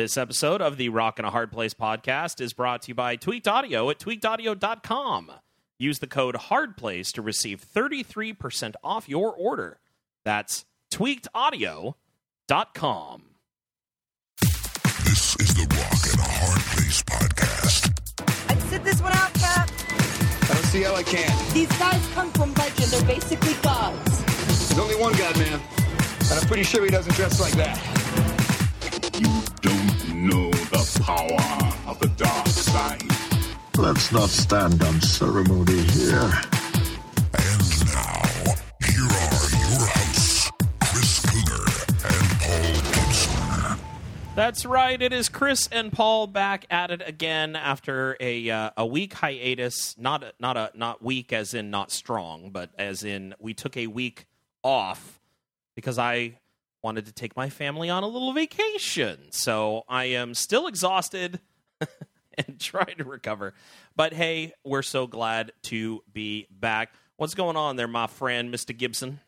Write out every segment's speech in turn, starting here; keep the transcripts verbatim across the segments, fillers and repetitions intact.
This episode of the Rockin' a Hard Place podcast is brought to you by Tweaked Audio at tweaked audio dot com. Use the code HARDPLACE to receive thirty-three percent off your order. That's tweaked audio dot com. This is the Rockin' a Hard Place podcast. I'd sit this one out, Cap. I don't see how I can. These guys come from legend. They're basically gods. There's only one god, man. And I'm pretty sure he doesn't dress like that. You don't know the power of the dark side. Let's not stand on ceremony here. And now, here are your hosts, Chris Coogan and Paul Gibson. That's right, it is Chris and Paul back at it again after a uh, a week hiatus. Not not a not weak as in not strong, but as in we took a week off because I wanted to take my family on a little vacation. So I am still exhausted and trying to recover. But hey, we're so glad to be back. What's going on there, my friend, Mister Gibson?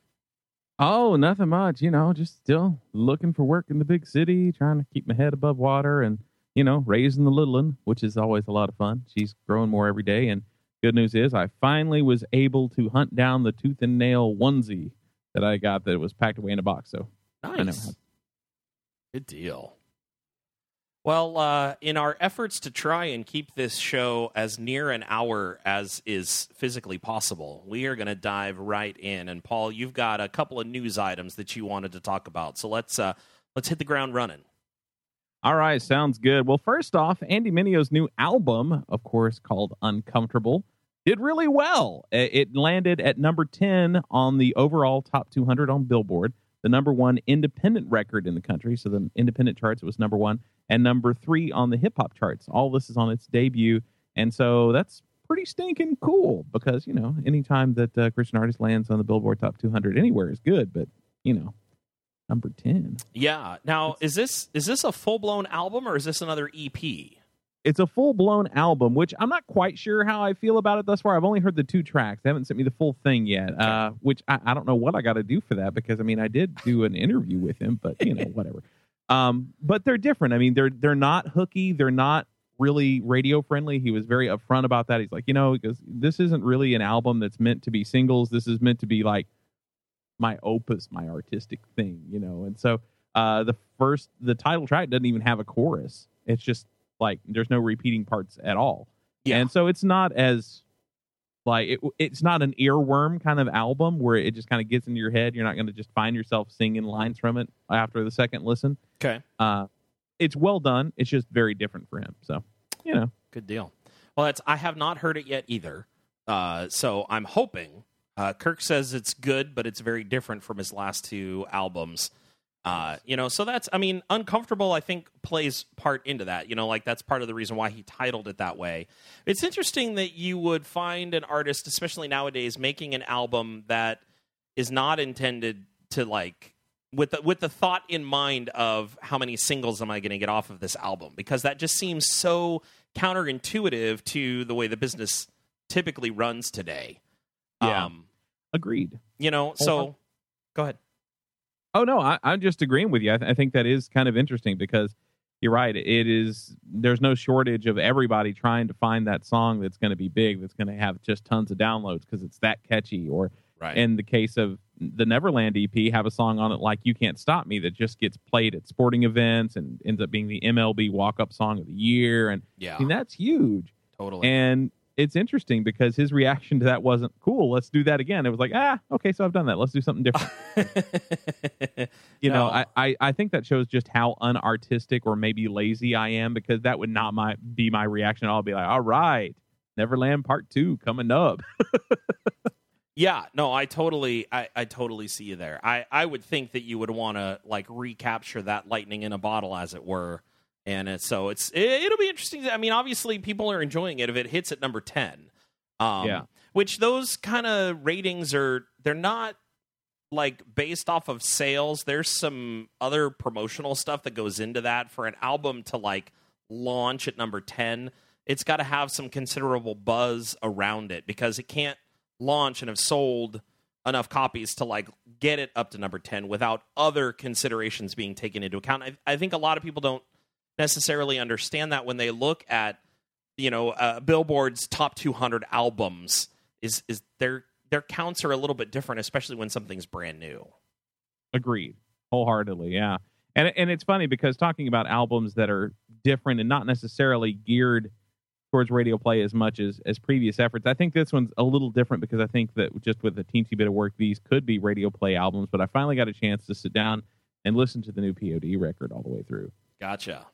Oh, nothing much. You know, just still looking for work in the big city, trying to keep my head above water and, you know, raising the little one, which is always a lot of fun. She's growing more every day. And good news is I finally was able to hunt down the tooth and nail onesie that I got that was packed away in a box. So nice. Good deal. Well, uh, in our efforts to try and keep this show as near an hour as is physically possible, we are going to dive right in. And Paul, you've got a couple of news items that you wanted to talk about. So let's uh, let's hit the ground running. All right. Sounds good. Well, first off, Andy Mineo's new album, of course, called Uncomfortable, did really well. It landed at number ten on the overall top two hundred on Billboard, the number one independent record in the country. So the independent charts, it was number one, and number three on the hip-hop charts. All this is on its debut, and so that's pretty stinking cool because, you know, anytime that uh, Christian artist lands on the Billboard Top two hundred anywhere is good, but, you know, number ten. Yeah. Now, is this is this a full-blown album or is this another E P? It's a full-blown album, which I'm not quite sure how I feel about it thus far. I've only heard the two tracks. They haven't sent me the full thing yet, uh, which I, I don't know what I got to do for that because, I mean, I did do an interview with him, but, you know, whatever. Um, but they're different. I mean, they're they're not hooky. They're not really radio-friendly. He was very upfront about that. He's like, you know, because this isn't really an album that's meant to be singles. This is meant to be, like, my opus, my artistic thing, you know. And so uh, the first, the title track doesn't even have a chorus. It's just, like, there's no repeating parts at all. Yeah. And so it's not as, like, it, it's not an earworm kind of album where it just kind of gets into your head. You're not going to just find yourself singing lines from it after the second listen. Okay. Uh, it's well done. It's just very different for him. So, you know. Good deal. Well, that's, I have not heard it yet either. Uh, so I'm hoping. Uh, Kirk says it's good, but it's very different from his last two albums. Uh, you know, so that's, I mean, Uncomfortable, I think, plays part into that. You know, like, that's part of the reason why he titled it that way. It's interesting that you would find an artist, especially nowadays, making an album that is not intended to, like, with the, with the thought in mind of how many singles am I going to get off of this album, because that just seems so counterintuitive to the way the business typically runs today. Yeah. Um, Agreed. You know, Hold so on. Go ahead. Oh, no, I, I'm just agreeing with you. I, th- I think that is kind of interesting because you're right. It is. There's no shortage of everybody trying to find that song that's going to be big, that's going to have just tons of downloads because it's that catchy. Or right. In the case of the Neverland E P, have a song on it like You Can't Stop Me that just gets played at sporting events and ends up being the M L B walk-up song of the year. And yeah, I mean, that's huge. Totally. And it's interesting because his reaction to that wasn't, cool, let's do that again. It was like, ah, okay, so I've done that. Let's do something different. you no. know, I, I, I think that shows just how unartistic or maybe lazy I am, because that would not my be my reaction. I'll be like, all right, Neverland Part Two coming up. Yeah, no, I totally, I, I totally see you there. I, I would think that you would want to, like, recapture that lightning in a bottle, as it were. And so it's it'll be interesting. I mean, obviously, people are enjoying it if it hits at number ten. Um, yeah. Which those kind of ratings are, they're not, like, based off of sales. There's some other promotional stuff that goes into that. For an album to, like, launch at number ten, it's got to have some considerable buzz around it, because it can't launch and have sold enough copies to, like, get it up to number ten without other considerations being taken into account. I, I think a lot of people don't necessarily understand that when they look at, you know, uh, Billboard's top two hundred albums. Is is their their counts are a little bit different, especially when something's brand new. Agreed, wholeheartedly, yeah. And and it's funny because talking about albums that are different and not necessarily geared towards radio play as much as, as previous efforts, I think this one's a little different because I think that just with a teensy bit of work, these could be radio play albums. But I finally got a chance to sit down and listen to the new P O D record all the way through. Gotcha.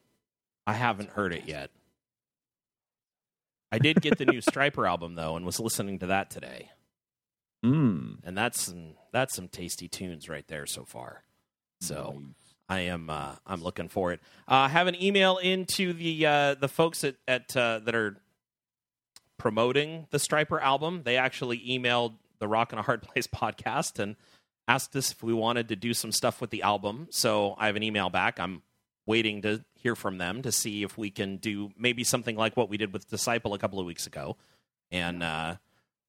I haven't heard it yet. I did get the new Striper album though, and was listening to that today. Mm. And that's some, that's some tasty tunes right there so far. So nice. I am uh, I'm looking for it. I uh, have an email into the uh, the folks at, at uh, that are promoting the Striper album. They actually emailed the Rockin' a Hard Place podcast and asked us if we wanted to do some stuff with the album. So I have an email back. I'm waiting to hear from them to see if we can do maybe something like what we did with Disciple a couple of weeks ago. And uh,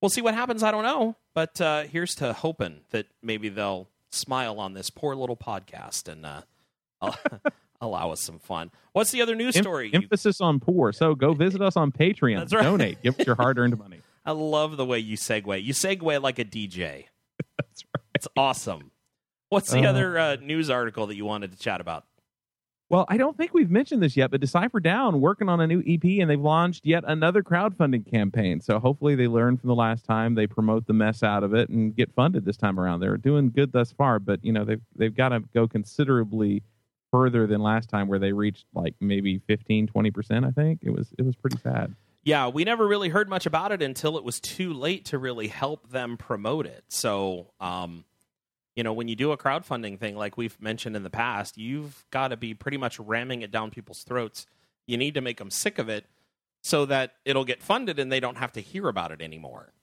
we'll see what happens. I don't know. But uh, here's to hoping that maybe they'll smile on this poor little podcast and uh, allow us some fun. What's the other news em- story? Emphasis you- on poor. So go visit us on Patreon. That's right. Donate. Give us your hard-earned money. I love the way you segue. You segue like a D J. That's right. It's awesome. What's the uh, other uh, news article that you wanted to chat about? Well, I don't think we've mentioned this yet, but Decipher Down working on a new E P, and they've launched yet another crowdfunding campaign. So hopefully they learn from the last time, they promote the mess out of it, and get funded this time around. They're doing good thus far, but you know they've they've got to go considerably further than last time, where they reached like maybe fifteen, twenty percent. I think it was it was pretty sad. Yeah, we never really heard much about it until it was too late to really help them promote it. So. Um... You know, when you do a crowdfunding thing, like we've mentioned in the past, you've got to be pretty much ramming it down people's throats. You need to make them sick of it so that it'll get funded and they don't have to hear about it anymore.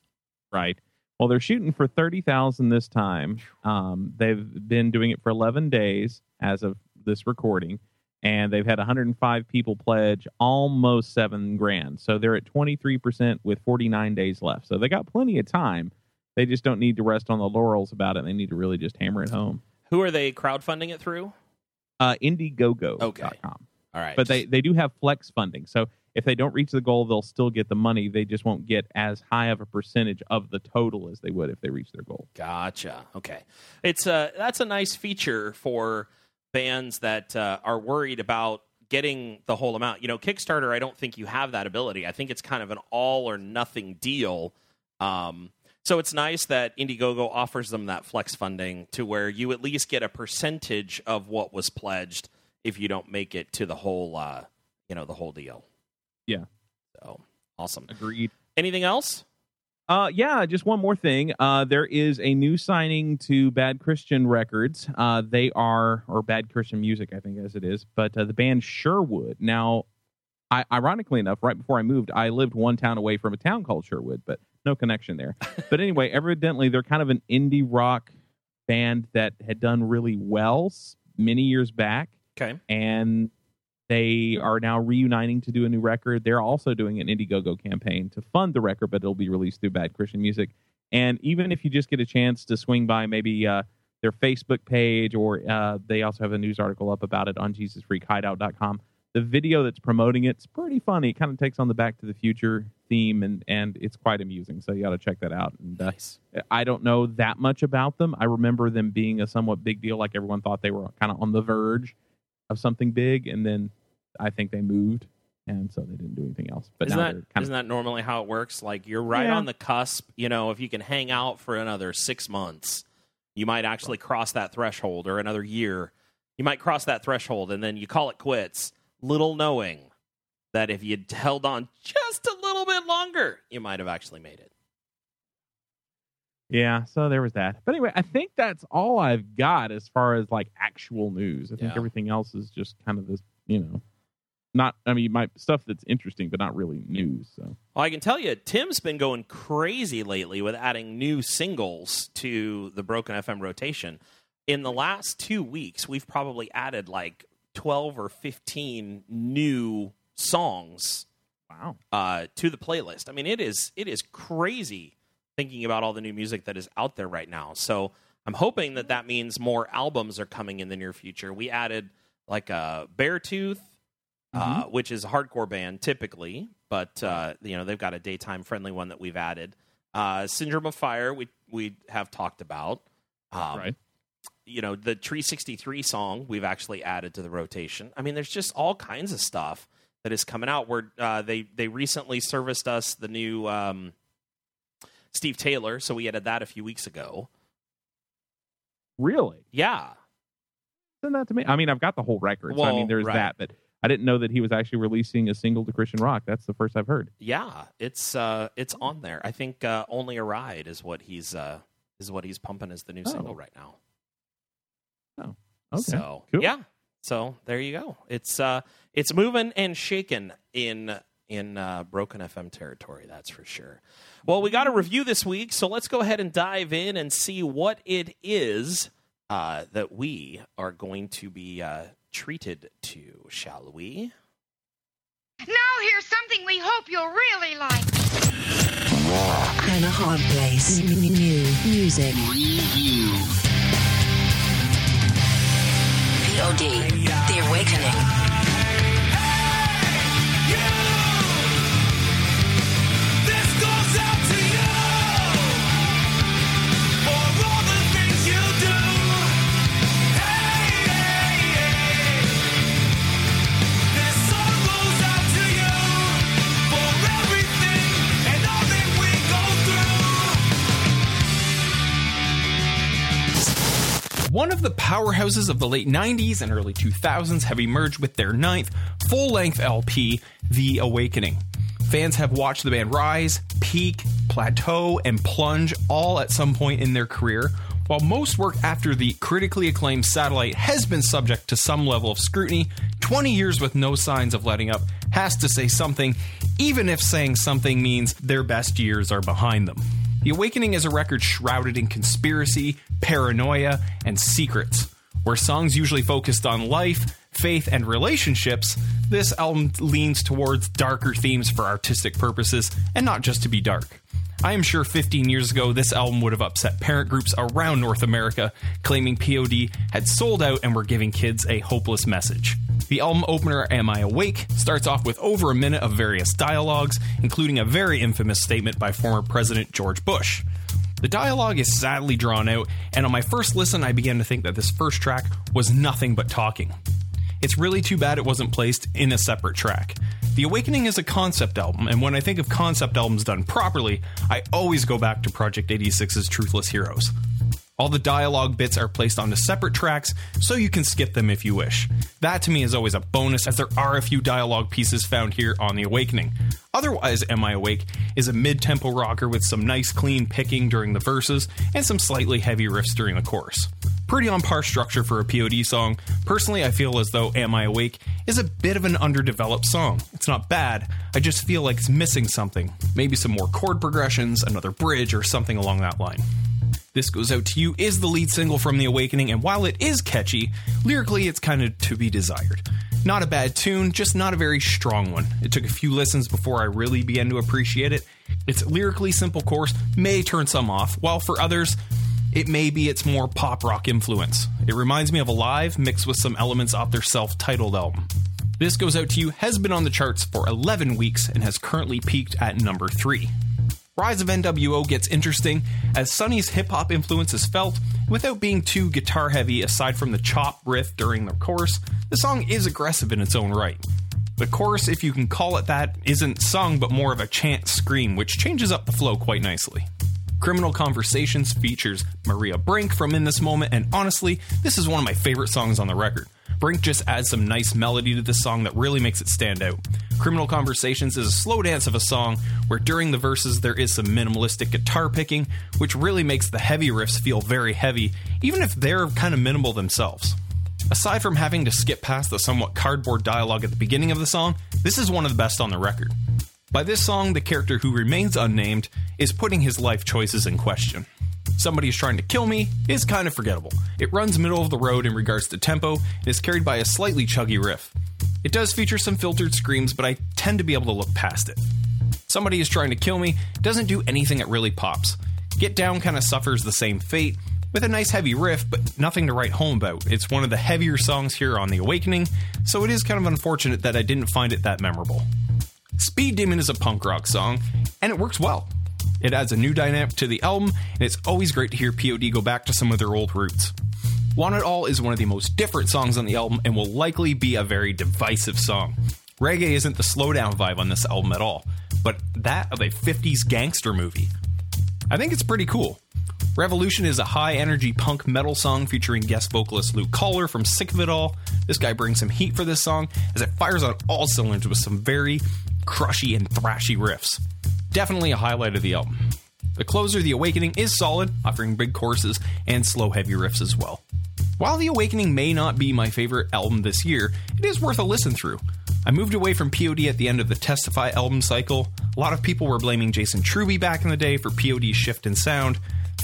Right. Well, they're shooting for thirty thousand dollars this time. Um, they've been doing it for eleven days as of this recording, and they've had one hundred five people pledge almost seven grand. So they're at twenty-three percent with forty-nine days left. So they got plenty of time. They just don't need to rest on the laurels about it. They need to really just hammer it home. Who are they crowdfunding it through? Uh, Indiegogo dot com. Okay. All right. But they, they do have flex funding. So if they don't reach the goal, they'll still get the money. They just won't get as high of a percentage of the total as they would if they reach their goal. Gotcha. Okay. It's a, that's a nice feature for bands that uh, are worried about getting the whole amount. You know, Kickstarter, I don't think you have that ability. I think it's kind of an all or nothing deal. Um So it's nice that Indiegogo offers them that flex funding to where you at least get a percentage of what was pledged if you don't make it to the whole, uh, you know, the whole deal. Yeah. So awesome. Agreed. Anything else? Uh, yeah, just one more thing. Uh, there is a new signing to Bad Christian Records. Uh, they are, or Bad Christian Music, I think, as it is, but uh, the band Sherwood. Now, I, ironically enough, right before I moved, I lived one town away from a town called Sherwood, but no connection there. But anyway, evidently they're kind of an indie rock band that had done really well many years back. Okay. And they are now reuniting to do a new record. They're also doing an Indiegogo campaign to fund the record, but it'll be released through Bad Christian Music. And even if you just get a chance to swing by maybe uh, their Facebook page, or uh, they also have a news article up about it on Jesus Freak Hideout dot com. The video that's promoting it's pretty funny. It kind of takes on the Back to the Future theme, and, and it's quite amusing. So you got to check that out. And, uh, nice. I don't know that much about them. I remember them being a somewhat big deal. Like everyone thought they were kind of on the verge of something big, and then I think they moved, and so they didn't do anything else. But isn't, that, kind isn't of, that normally how it works? Like you're right yeah. on the cusp. You know, if you can hang out for another six months, you might actually cross that threshold, or another year, you might cross that threshold, and then you call it quits. Little knowing that if you'd held on just a little bit longer, you might have actually made it. Yeah, so there was that. But anyway, I think that's all I've got as far as like actual news. I think yeah. everything else is just kind of this, you know, not, I mean, my stuff that's interesting, but not really news. So well, I can tell you, Tim's been going crazy lately with adding new singles to the Broken F M rotation. In the last two weeks, we've probably added like twelve or fifteen new songs wow. uh, to the playlist. I mean, it is it is crazy thinking about all the new music that is out there right now. So I'm hoping that that means more albums are coming in the near future. We added like a Beartooth, mm-hmm. uh, which is a hardcore band typically, but uh, you know, they've got a daytime friendly one that we've added. Uh, Syndrome of Fire, we we have talked about. Um, right. You know, the Tree sixty-three song we've actually added to the rotation. I mean, there's just all kinds of stuff that is coming out. Where uh, they they recently serviced us the new um, Steve Taylor, so we added that a few weeks ago. Really? Yeah. Send that to me. I mean, I've got the whole record. Well, so I mean, there's right. that, but I didn't know that he was actually releasing a single to Christian rock. That's the first I've heard. Yeah, it's uh, it's on there. I think uh, Only a Ride is what he's uh, is what he's pumping as the new oh. single right now. Oh, okay. So cool. yeah, so there you go. It's uh, it's moving and shaking in in uh, Broken F M territory. That's for sure. Well, we got a review this week, so let's go ahead and dive in and see what it is uh, that we are going to be uh, treated to, shall we? Now here's something we hope you'll really like. Rock and a Hard Place. New music. Review. P O D, The Awakening. Hey, you. This goes out to you for all the things you do. Hey, hey, hey. This song goes out to you for everything and all that we go through. One of the powerhouses of the late nineties and early two thousands have emerged with their ninth full-length L P, The Awakening. Fans have watched the band rise, peak, plateau, and plunge all at some point in their career, while most work after the critically acclaimed Satellite has been subject to some level of scrutiny. twenty years with no signs of letting up has to say something, even if saying something means their best years are behind them. The Awakening is a record shrouded in conspiracy, paranoia, and secrets. Where songs usually focused on life, faith, and relationships, this album leans towards darker themes for artistic purposes, and not just to be dark. I am sure fifteen years ago, this album would have upset parent groups around North America, claiming P O D had sold out and were giving kids a hopeless message. The album opener, Am I Awake, starts off with over a minute of various dialogues, including a very infamous statement by former President George Bush. The dialogue is sadly drawn out, and on my first listen, I began to think that this first track was nothing but talking. It's really too bad it wasn't placed in a separate track. The Awakening is a concept album, and when I think of concept albums done properly, I always go back to Project eighty-six's Truthless Heroes. All the dialogue bits are placed onto separate tracks, so you can skip them if you wish. That to me is always a bonus, as there are a few dialogue pieces found here on The Awakening. Otherwise, Am I Awake is a mid-tempo rocker with some nice clean picking during the verses, and some slightly heavy riffs during the chorus. Pretty on par structure for a P O D song. Personally, I feel as though Am I Awake is a bit of an underdeveloped song. It's not bad, I just feel like it's missing something. Maybe some more chord progressions, another bridge, or something along that line. This Goes Out to You is the lead single from The Awakening, and while it is catchy, lyrically it's kind of to be desired. Not a bad tune, just not a very strong one. It took a few listens before I really began to appreciate it. Its lyrically simple chorus may turn some off, while for others, it may be its more pop rock influence. It reminds me of Alive, mixed with some elements off their self-titled album. This Goes Out to You has been on the charts for eleven weeks and has currently peaked at number three. Rise of N W O gets interesting, as Sonny's hip-hop influence is felt, without being too guitar-heavy aside from the chop riff during the chorus. The song is aggressive in its own right. The chorus, if you can call it that, isn't sung but more of a chant scream, which changes up the flow quite nicely. Criminal Conversations features Maria Brink from In This Moment, and honestly, this is one of my favorite songs on the record. Brink just adds some nice melody to this song that really makes it stand out. Criminal Conversations is a slow dance of a song where during the verses there is some minimalistic guitar picking, which really makes the heavy riffs feel very heavy, even if they're kind of minimal themselves. Aside from having to skip past the somewhat cardboard dialogue at the beginning of the song, this is one of the best on the record. By this song, the character who remains unnamed is putting his life choices in question. Somebody Is Trying to Kill Me is kind of forgettable. It runs middle of the road in regards to tempo and is carried by a slightly chuggy riff. It does feature some filtered screams, but I tend to be able to look past it. Somebody Is Trying to Kill Me doesn't do anything that really pops. Get Down kind of suffers the same fate, with a nice heavy riff, but nothing to write home about. It's one of the heavier songs here on The Awakening, so it is kind of unfortunate that I didn't find it that memorable. Speed Demon is a punk rock song, and it works well. It adds a new dynamic to the album, and it's always great to hear P O D go back to some of their old roots. Want It All is one of the most different songs on the album and will likely be a very divisive song. Reggae isn't the slowdown vibe on this album at all, but that of a fifties gangster movie. I think it's pretty cool. Revolution is a high-energy punk metal song featuring guest vocalist Luke Collar from Sick of It All. This guy brings some heat for this song as it fires on all cylinders with some very crushy and thrashy riffs. Definitely a highlight of the album. The closer, The Awakening, is solid, offering big choruses and slow heavy riffs as well. While The Awakening may not be my favorite album this year, it is worth a listen through. I moved away from P O D at the end of the Testify album cycle. A lot of people were blaming Jason Truby back in the day for P O D's shift in sound.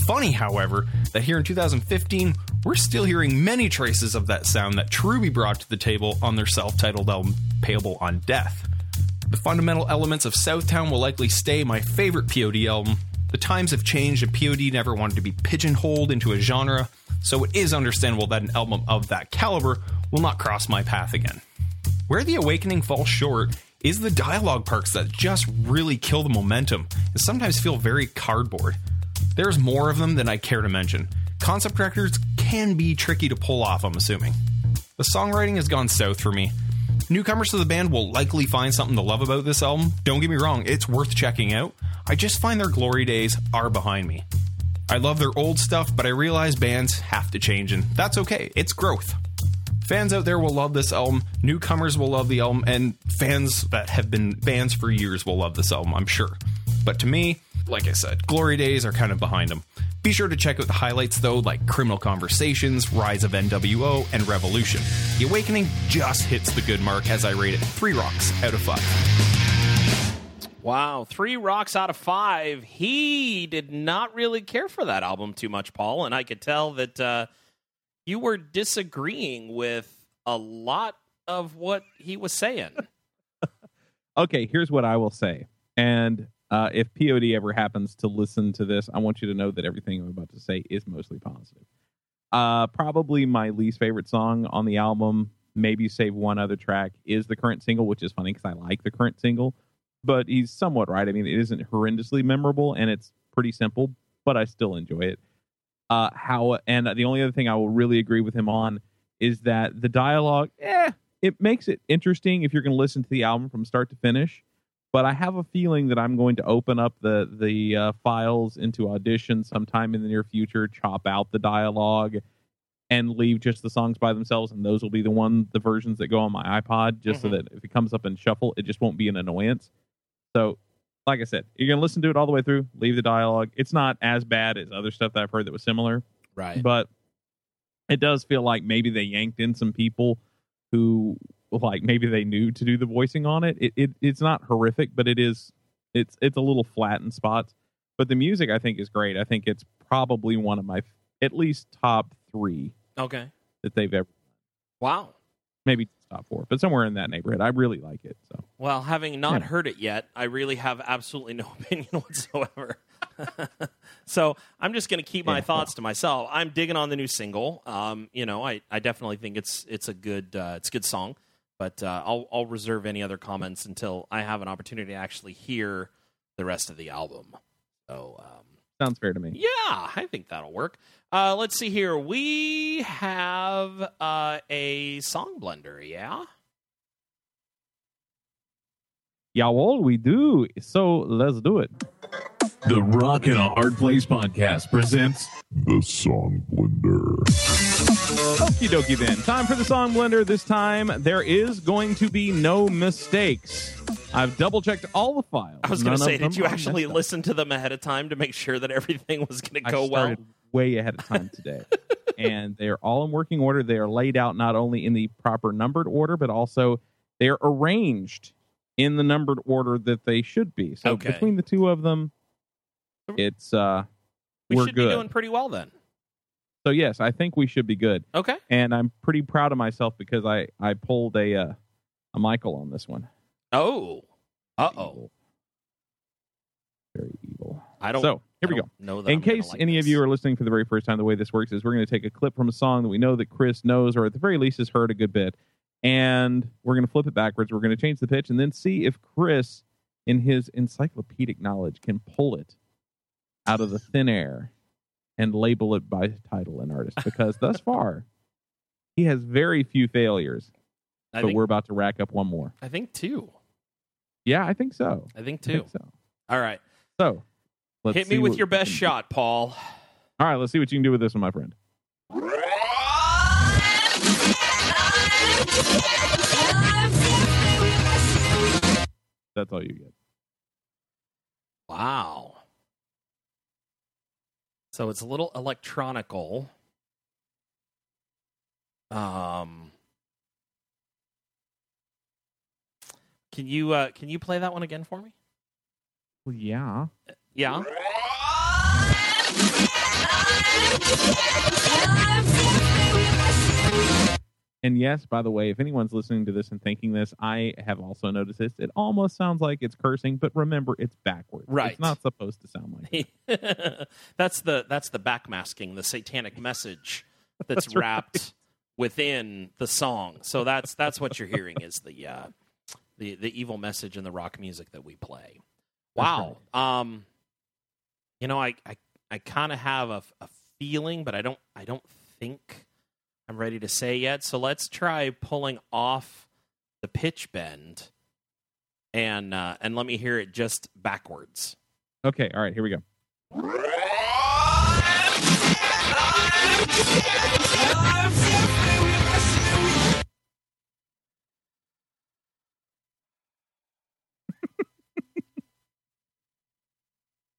Funny, however, that here in two thousand fifteen, we're still hearing many traces of that sound that Truby brought to the table on their self-titled album, Payable on Death. The fundamental elements of Southtown will likely stay my favorite P O D album. The times have changed and P O D never wanted to be pigeonholed into a genre, so it is understandable that an album of that caliber will not cross my path again. Where The Awakening falls short is the dialogue parts that just really kill the momentum and sometimes feel very cardboard. There's more of them than I care to mention. Concept records can be tricky to pull off, I'm assuming. The songwriting has gone south for me. Newcomers to the band will likely find something to love about this album. Don't get me wrong, it's worth checking out. I just find their glory days are behind me. I love their old stuff, but I realize bands have to change, and that's okay. It's growth. Fans out there will love this album, newcomers will love the album, and fans that have been fans for years will love this album, I'm sure. But to me, like I said, glory days are kind of behind them. Be sure to check out the highlights, though, like Criminal Conversations, Rise of N W O, and Revolution. The Awakening just hits the good mark as I rate it three rocks out of five. Wow, three rocks out of five. He did not really care for that album too much, Paul, and I could tell that uh, you were disagreeing with a lot of what he was saying. Okay, here's what I will say, and uh, if P O D ever happens to listen to this, I want you to know that everything I'm about to say is mostly positive. Uh, probably my least favorite song on the album, maybe save one other track, is the current single, which is funny because I like the current single. But he's somewhat right. I mean, it isn't horrendously memorable, and it's pretty simple, but I still enjoy it. Uh, how and the only other thing I will really agree with him on is that the dialogue, eh, it makes it interesting if you're going to listen to the album from start to finish. But I have a feeling that I'm going to open up the the uh, files into Audition sometime in the near future, chop out the dialogue, and leave just the songs by themselves, and those will be the one the versions that go on my iPod, just mm-hmm. so that if it comes up in shuffle, it just won't be an annoyance. So, like I said, you're going to listen to it all the way through, leave the dialogue. It's not as bad as other stuff that I've heard that was similar. Right. But it does feel like maybe they yanked in some people who, like, maybe they knew to do the voicing on it. It, it It's not horrific, but it is, it's, it's a little flat in spots. But the music, I think, is great. I think it's probably one of my, at least top three. Okay. That they've ever. Wow. Maybe top four, but somewhere in that neighborhood. I really like it. So, well, having not yeah. heard it yet, I really have absolutely no opinion whatsoever. So I'm just going to keep my yeah. thoughts to myself. I'm digging on the new single. Um, you know, I, I definitely think it's it's a good uh, it's a good song, but uh, I'll I'll reserve any other comments until I have an opportunity to actually hear the rest of the album. So um, sounds fair to me. Yeah, I think that'll work. Uh, let's see here. We have uh, a song blender, yeah? Yeah, well, we do. So let's do it. The Rockin' a Hard Place podcast presents The Song Blender. Okie dokie then. Time for The Song Blender. This time, there is going to be no mistakes. I've double-checked all the files. I was going to say, did you actually listen to them ahead of time to make sure that everything was going to go well? Way ahead of time today. And they are all in working order. They are laid out not only in the proper numbered order, but also they are arranged in the numbered order that they should be. So okay. Between the two of them, it's uh we we're should good. Be doing pretty well then. So yes, I think we should be good. Okay. And I'm pretty proud of myself because I I pulled a uh, a Michael on this one. Oh. Uh-oh. Very evil. I don't. So here we go. Know that in I'm case like any this. Of you are listening for the very first time, the way this works is we're going to take a clip from a song that we know that Chris knows, or at the very least has heard a good bit, and we're going to flip it backwards. We're going to change the pitch and then see if Chris, in his encyclopedic knowledge, can pull it out of the thin air and label it by title and artist. Because thus far, he has very few failures, I but think, we're about to rack up one more. I think two. Yeah, I think so. I think two. I think so. All right. So let's hit me with your best shot, Paul. All right, let's see what you can do with this one, my friend. That's all you get. Wow. So it's a little electronical. Um, can you uh, can you play that one again for me? Well, yeah. Uh, yeah. And yes, by the way, if anyone's listening to this and thinking this, I have also noticed this. It almost sounds like it's cursing, but remember, it's backwards. Right. It's not supposed to sound like that. that's the that's the backmasking, the satanic message that's, that's wrapped right. within the song. So that's that's what you're hearing is the uh, the the evil message in the rock music that we play. Wow. Right. Um, you know, I I, I kind of have a, a feeling, but I don't I don't think I'm ready to say yet, so let's try pulling off the pitch bend, and uh, and let me hear it just backwards. Okay, all right, here we go.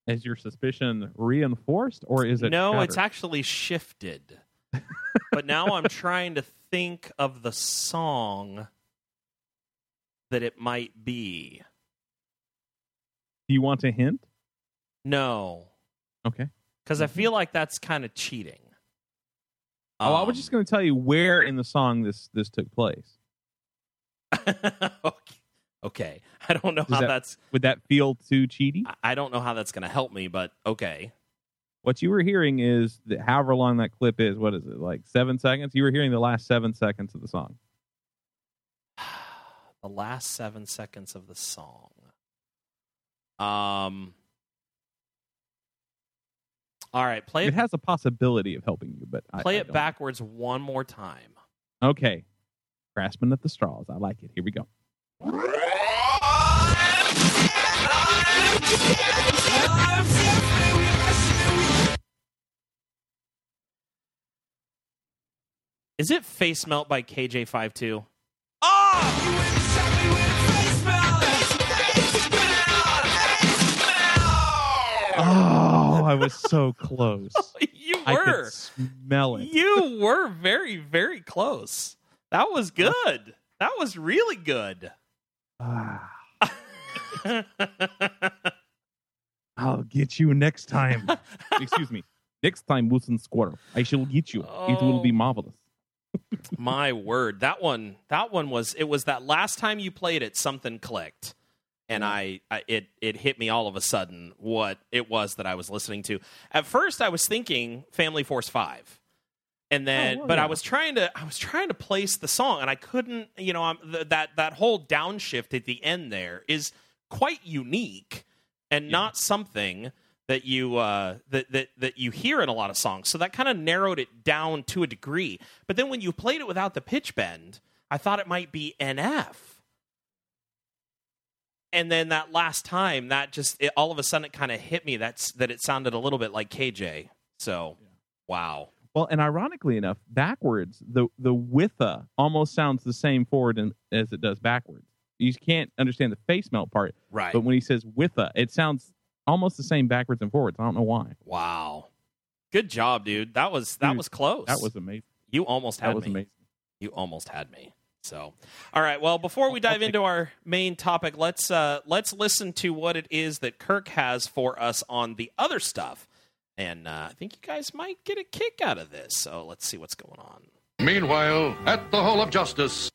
Is your suspicion reinforced, or is it no? Shattered? It's actually shifted. But now I'm trying to think of the song that it might be. Do you want a hint? No. Okay. Because I feel like that's kind of cheating. Oh, um, I was just going to tell you where in the song this, this took place. okay. okay. I don't know Does how that, that's... Would that feel too cheaty? I don't know how that's going to help me, but okay. What you were hearing is that however long that clip is, what is it, like seven seconds? You were hearing the last seven seconds of the song. The last seven seconds of the song. Um. All right, play it. It has a possibility of helping you, but play I, I it don't. backwards one more time. Okay, grasping at the straws. I like it. Here we go. Is it Face Melt by K J fifty-two? Oh! Oh, I was so close. You were. I could smell it. You were very, very close. That was good. That was really good. Ah. I'll get you next time. Excuse me. Next time, Wilson Squirrel, I shall get you. Oh. It will be marvelous. My word, that one, that one was. It was that last time you played it, something clicked, and I, I, it, it hit me all of a sudden what it was that I was listening to. At first, I was thinking Family Force Five, and then, oh, well, but yeah. I was trying to, I was trying to place the song, and I couldn't. You know, I'm, th- that that whole downshift at the end there is quite unique, and yeah. not something that you uh, that, that that you hear in a lot of songs. So that kind of narrowed it down to a degree. But then when you played it without the pitch bend, I thought it might be N F. And then that last time, that just, it, all of a sudden it kind of hit me that's, that it sounded a little bit like K J. So, yeah. Wow. Well, and ironically enough, backwards, the, the witha almost sounds the same forward in, as it does backwards. You can't understand the Face Melt part. Right. But when he says witha, it sounds almost the same backwards and forwards. I don't know why. Wow. Good job, dude. That was that dude, was close. That was amazing. You almost had me. That was me. amazing. You almost had me. So, all right. Well, before we dive into our main topic, let's uh, let's listen to what it is that Kirk has for us on the other stuff. And uh, I think you guys might get a kick out of this. So let's see what's going on. Meanwhile, at the Hall of Justice.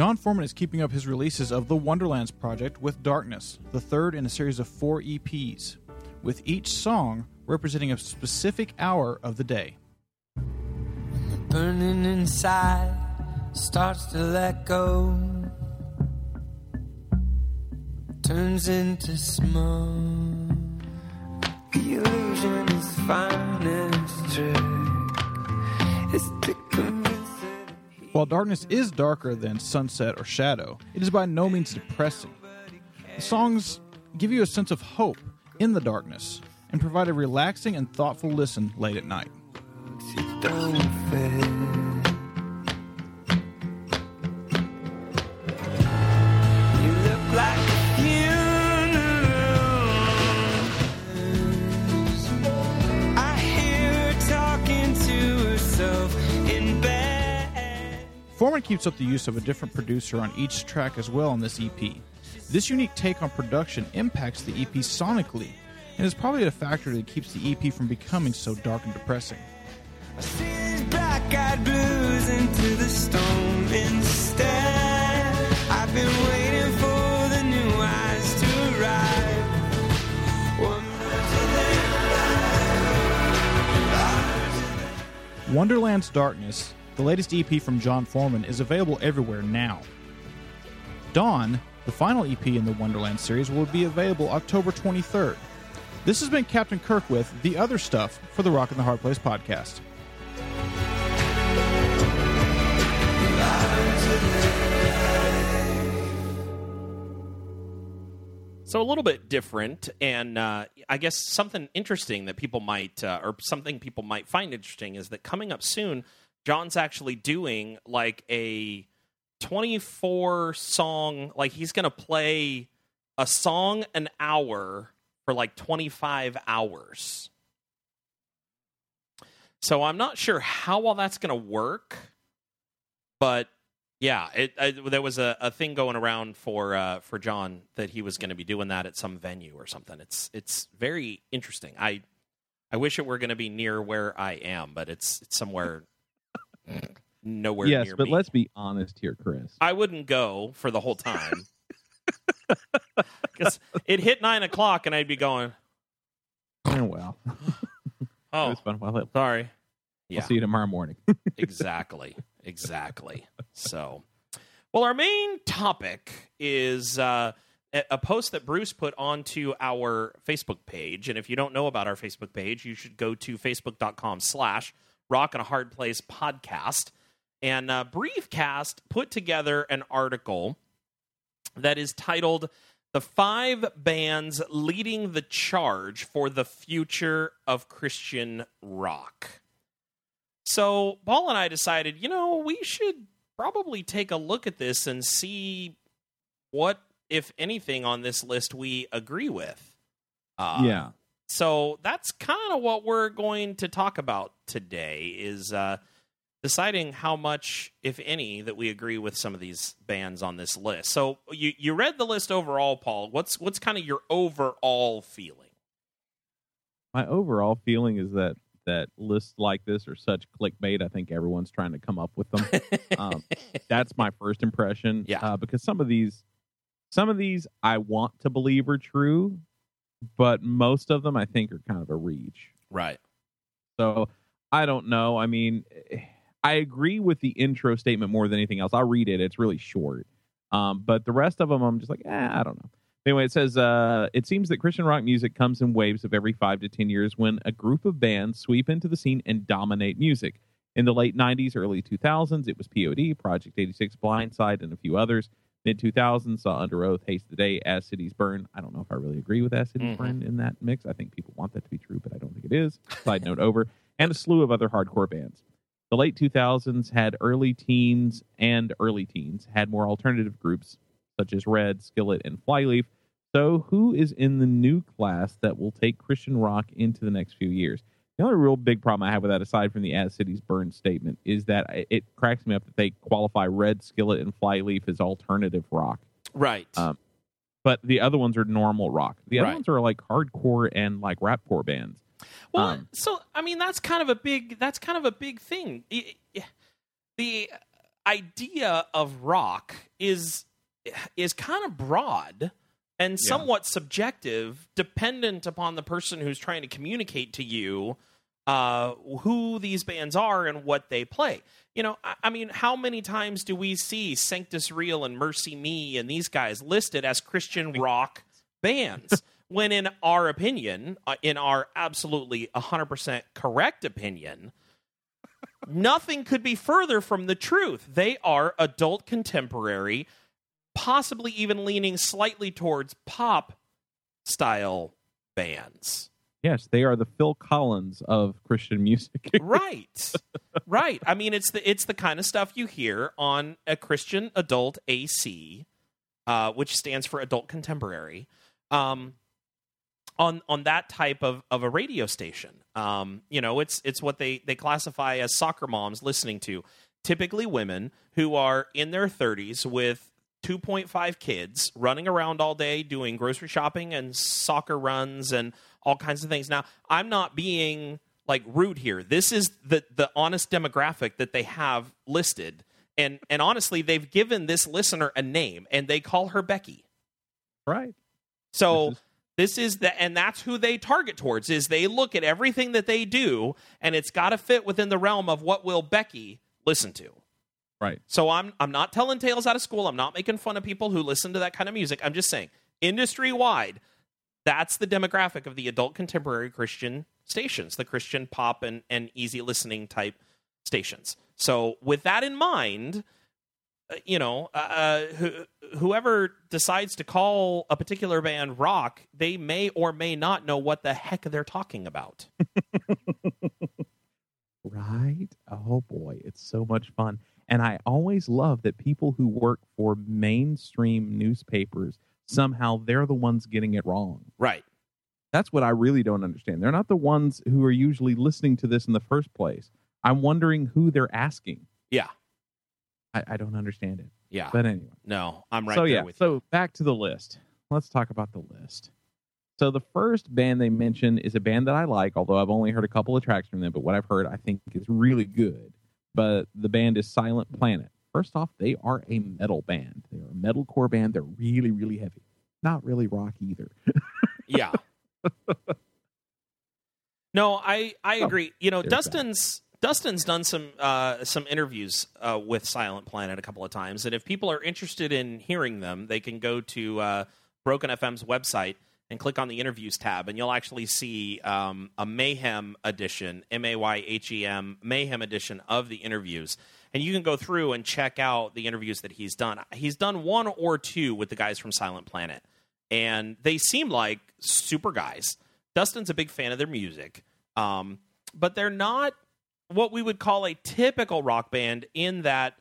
Jon Foreman is keeping up his releases of the Wonderlands project with Darkness, the third in a series of four E Ps, with each song representing a specific hour of the day. When the burning inside starts to let go, turns into smoke. The illusion is finest trick. It's the convincing. While Darkness is darker than Sunset or Shadow, it is by no means depressing. The songs give you a sense of hope in the darkness and provide a relaxing and thoughtful listen late at night. Foreman keeps up the use of a different producer on each track as well on this E P. This unique take on production impacts the E P sonically and is probably a factor that keeps the E P from becoming so dark and depressing. I see these black-eyed blues into the storm instead. I've been waiting for the new eyes to arrive. One more to them. Wonderland's Darkness, the latest E P from Jon Foreman, is available everywhere now. Dawn, the final E P in the Wonderland series, will be available October twenty-third. This has been Captain Kirk with The Other Stuff for the Rockin' the Hard Place podcast. So a little bit different, and uh, I guess something interesting that people might, uh, or something people might find interesting is that coming up soon, Jon's actually doing like a twenty-four song, like he's going to play a song an hour for like twenty-five hours. So I'm not sure how well that's going to work, but yeah, it, I, there was a, a thing going around for uh, for Jon that he was going to be doing that at some venue or something. It's it's very interesting. I I wish it were going to be near where I am, but it's, it's somewhere nowhere yes, near me. Yes, but let's be honest here, Chris. I wouldn't go for the whole time. Because it hit nine o'clock and I'd be going, oh, well. Oh, it was fun. Well, sorry. I'll yeah. see you tomorrow morning. Exactly. Exactly. So, well, our main topic is uh, a post that Bruce put onto our Facebook page. And if you don't know about our Facebook page, you should go to facebook.com slash Rockin' a Hard Place podcast. And uh, Briefcast put together an article that is titled The Five Bands Leading the Charge for the Future of Christian Rock. So Paul and I decided, you know, we should probably take a look at this and see what, if anything, on this list we agree with. Uh, yeah. So that's kind of what we're going to talk about today is uh, deciding how much, if any, that we agree with some of these bands on this list. So you, you read the list overall, Paul. What's what's kind of your overall feeling? My overall feeling is that that lists like this are such clickbait. I think everyone's trying to come up with them. um, that's my first impression. Yeah, uh, because some of these, some of these I want to believe are true. But most of them, I think, are kind of a reach. Right. So, I don't know. I mean, I agree with the intro statement more than anything else. I'll read it. It's really short. Um, but the rest of them, I'm just like, eh, I don't know. Anyway, it says, uh, it seems that Christian rock music comes in waves of every five to ten years when a group of bands sweep into the scene and dominate music. In the late nineties, early two thousands, it was P O D, Project eighty-six, Blindside, and a few others. mid two thousands, saw Under Oath, Haste the Day, As Cities Burn. I don't know if I really agree with As Cities mm-hmm. Burn in that mix. I think people want that to be true, but I don't think it is. Side note over. And a slew of other hardcore bands. The late two thousands had early teens and early teens had more alternative groups, such as Red, Skillet, and Flyleaf. So who is in the new class that will take Christian rock into the next few years? The only real big problem I have with that, aside from the As Cities Burn statement, is that it cracks me up that they qualify Red, Skillet, and Flyleaf as alternative rock. Right. Um, but the other ones are normal rock. The other right. ones are like hardcore and like rapcore bands. Well, um, so I mean that's kind of a big that's kind of a big thing. The idea of rock is is kind of broad and somewhat yeah. subjective, dependent upon the person who's trying to communicate to you uh, who these bands are and what they play. You know, I, I mean, how many times do we see Sanctus Real and Mercy Me and these guys listed as Christian rock bands? When in our opinion, uh, in our absolutely one hundred percent correct opinion, nothing could be further from the truth. They are adult contemporary, possibly even leaning slightly towards pop-style bands. Yes, they are the Phil Collins of Christian music. Right, right. I mean, it's the it's the kind of stuff you hear on a Christian adult A C, uh, which stands for adult contemporary, um, on on that type of, of a radio station. Um, you know, it's it's what they, they classify as soccer moms listening to, typically women who are in their thirties with two point five kids running around all day doing grocery shopping and soccer runs and all kinds of things. Now, I'm not being like rude here. This is the the honest demographic that they have listed. And and honestly, they've given this listener a name and they call her Becky. Right. So this is, this is the and that's who they target towards, is they look at everything that they do and it's got to fit within the realm of what will Becky listen to. Right. So I'm I'm not telling tales out of school. I'm not making fun of people who listen to that kind of music. I'm just saying, industry-wide, that's the demographic of the adult contemporary Christian stations, the Christian pop and, and easy listening type stations. So with that in mind, you know, uh, wh- whoever decides to call a particular band rock, they may or may not know what the heck they're talking about. Right? Oh, boy. It's so much fun. And I always love that people who work for mainstream newspapers, somehow they're the ones getting it wrong. Right. That's what I really don't understand. They're not the ones who are usually listening to this in the first place. I'm wondering who they're asking. Yeah. I, I don't understand it. Yeah. But anyway. No, I'm right so, there yeah, with so you. So back to the list. Let's talk about the list. So the first band they mention is a band that I like, although I've only heard a couple of tracks from them, but what I've heard I think is really good. But the band is Silent Planet. First off, they are a metal band. They're a metalcore band. They're really, really heavy. Not really rock either. Yeah. No, I, I agree. You know, There's Dustin's that. Dustin's done some uh, some interviews uh, with Silent Planet a couple of times, and if people are interested in hearing them, they can go to uh, Broken F M's website and click on the interviews tab, and you'll actually see um, a Mayhem edition, M A Y H E M, Mayhem edition of the interviews. And you can go through and check out the interviews that he's done. He's done one or two with the guys from Silent Planet, and they seem like super guys. Dustin's a big fan of their music, um, but they're not what we would call a typical rock band in that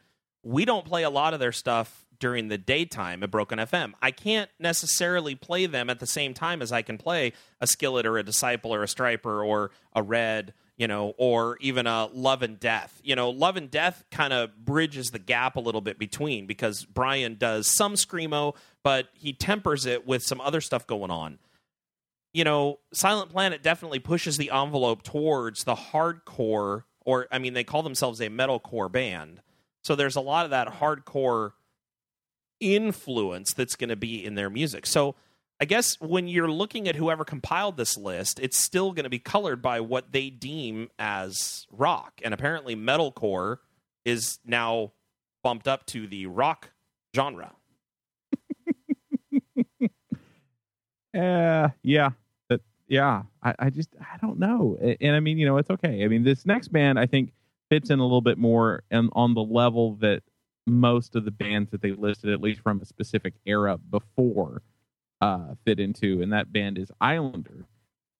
we don't play a lot of their stuff during the daytime at Broken F M. I can't necessarily play them at the same time as I can play a Skillet or a Disciple or a Striper or a Red, you know, or even a Love and Death. You know, Love and Death kind of bridges the gap a little bit between, because Brian does some screamo, but he tempers it with some other stuff going on. You know, Silent Planet definitely pushes the envelope towards the hardcore, or, I mean, they call themselves a metalcore band. So there's a lot of that hardcore influence that's going to be in their music. So I guess when you're looking at whoever compiled this list, it's still going to be colored by what they deem as rock. And apparently metalcore is now bumped up to the rock genre. Uh, yeah. But yeah, I, I just, I don't know. And, and I mean, you know, it's okay. I mean, this next band, I think, fits in a little bit more and on the level that most of the bands that they listed, at least from a specific era before, uh, fit into, and that band is Islander,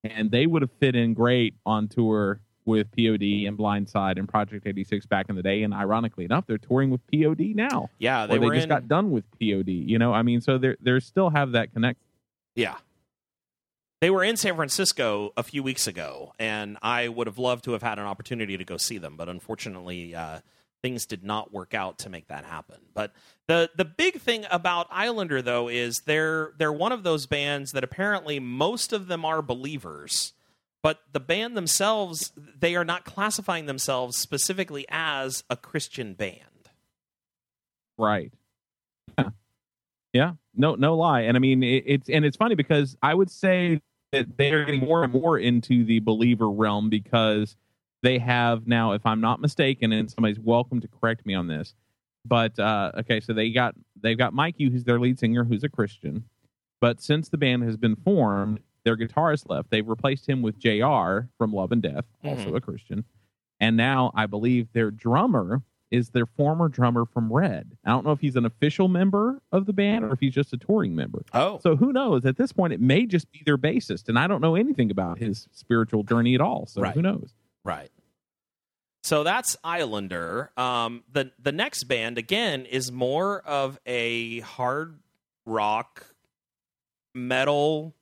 and they would have fit in great on tour with P O D and Blindside and Project eighty-six back in the day, and ironically enough, they're touring with P O D now. Yeah, they, or they were just in... got done with P O D, you know? I mean, so they're, they're still have that connect. Yeah. They were in San Francisco a few weeks ago, and I would have loved to have had an opportunity to go see them, but unfortunately, uh, things did not work out to make that happen. But the the big thing about Islander, though, is they're they're one of those bands that apparently most of them are believers, but the band themselves, they are not classifying themselves specifically as a Christian band. Right. Yeah. Yeah. No, no lie. And I mean, it, it's, and it's funny because I would say that they are getting more and more into the believer realm because they have now, if I'm not mistaken, and somebody's welcome to correct me on this, but, uh, okay. So they got, they've got Mike Yu, who's their lead singer, who's a Christian, but since the band has been formed, their guitarist left. They've replaced him with J R from Love and Death, also mm-hmm. a Christian. And now I believe their drummer is their former drummer from Red. I don't know if he's an official member of the band or if he's just a touring member. Oh. So who knows? At this point, it may just be their bassist, and I don't know anything about his spiritual journey at all. So right. Who knows? Right. So that's Islander. Um, the, the next band, again, is more of a hard rock metal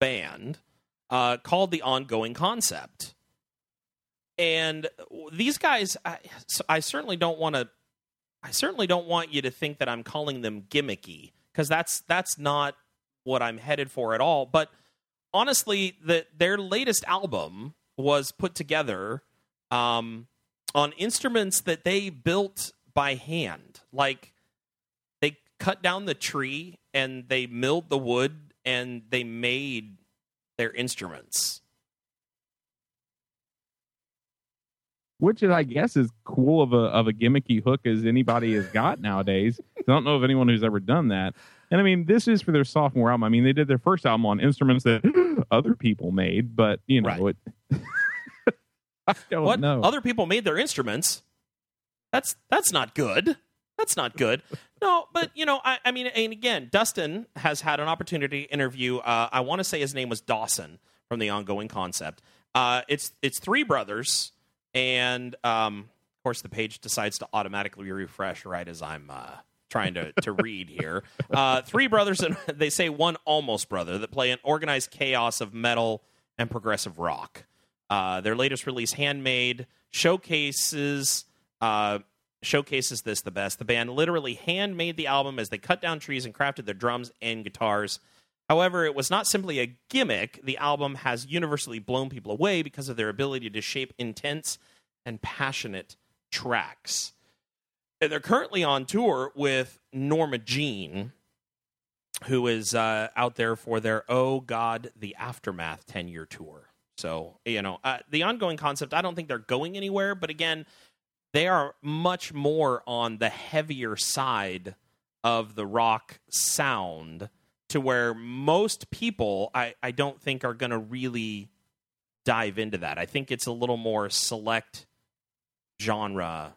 band uh, called The Ongoing Concept. And these guys, I, I certainly don't want to. I certainly don't want you to think that I'm calling them gimmicky, because that's that's not what I'm headed for at all. But honestly, the, their latest album was put together um, on instruments that they built by hand. Like they cut down the tree and they milled the wood and they made their instruments. Which is, I guess, as cool of a of a gimmicky hook as anybody has got nowadays. I don't know of anyone who's ever done that. And I mean, this is for their sophomore album. I mean, they did their first album on instruments that other people made, but you know, right. it, I don't what? know. Other people made their instruments. That's that's not good. That's not good. No, but you know, I, I mean, and again, Dustin has had an opportunity to interview. Uh, I want to say his name was Dawson from The Ongoing Concept. Uh, it's it's three brothers. And, um, of course, the page decides to automatically refresh right as I'm uh, trying to, to read here. Uh, three brothers, and they say one almost brother, that play an organized chaos of metal and progressive rock. Uh, their latest release, Handmade, showcases uh, showcases this the best. The band literally handmade the album as they cut down trees and crafted their drums and guitars. However, it was not simply a gimmick. The album has universally blown people away because of their ability to shape intense and passionate tracks. And they're currently on tour with Norma Jean, who is uh, out there for their Oh God, the Aftermath ten-year tour. So, you know, uh, The Ongoing Concept, I don't think they're going anywhere. But again, they are much more on the heavier side of the rock sound, to where most people, I, I don't think, are going to really dive into that. I think it's a little more select genre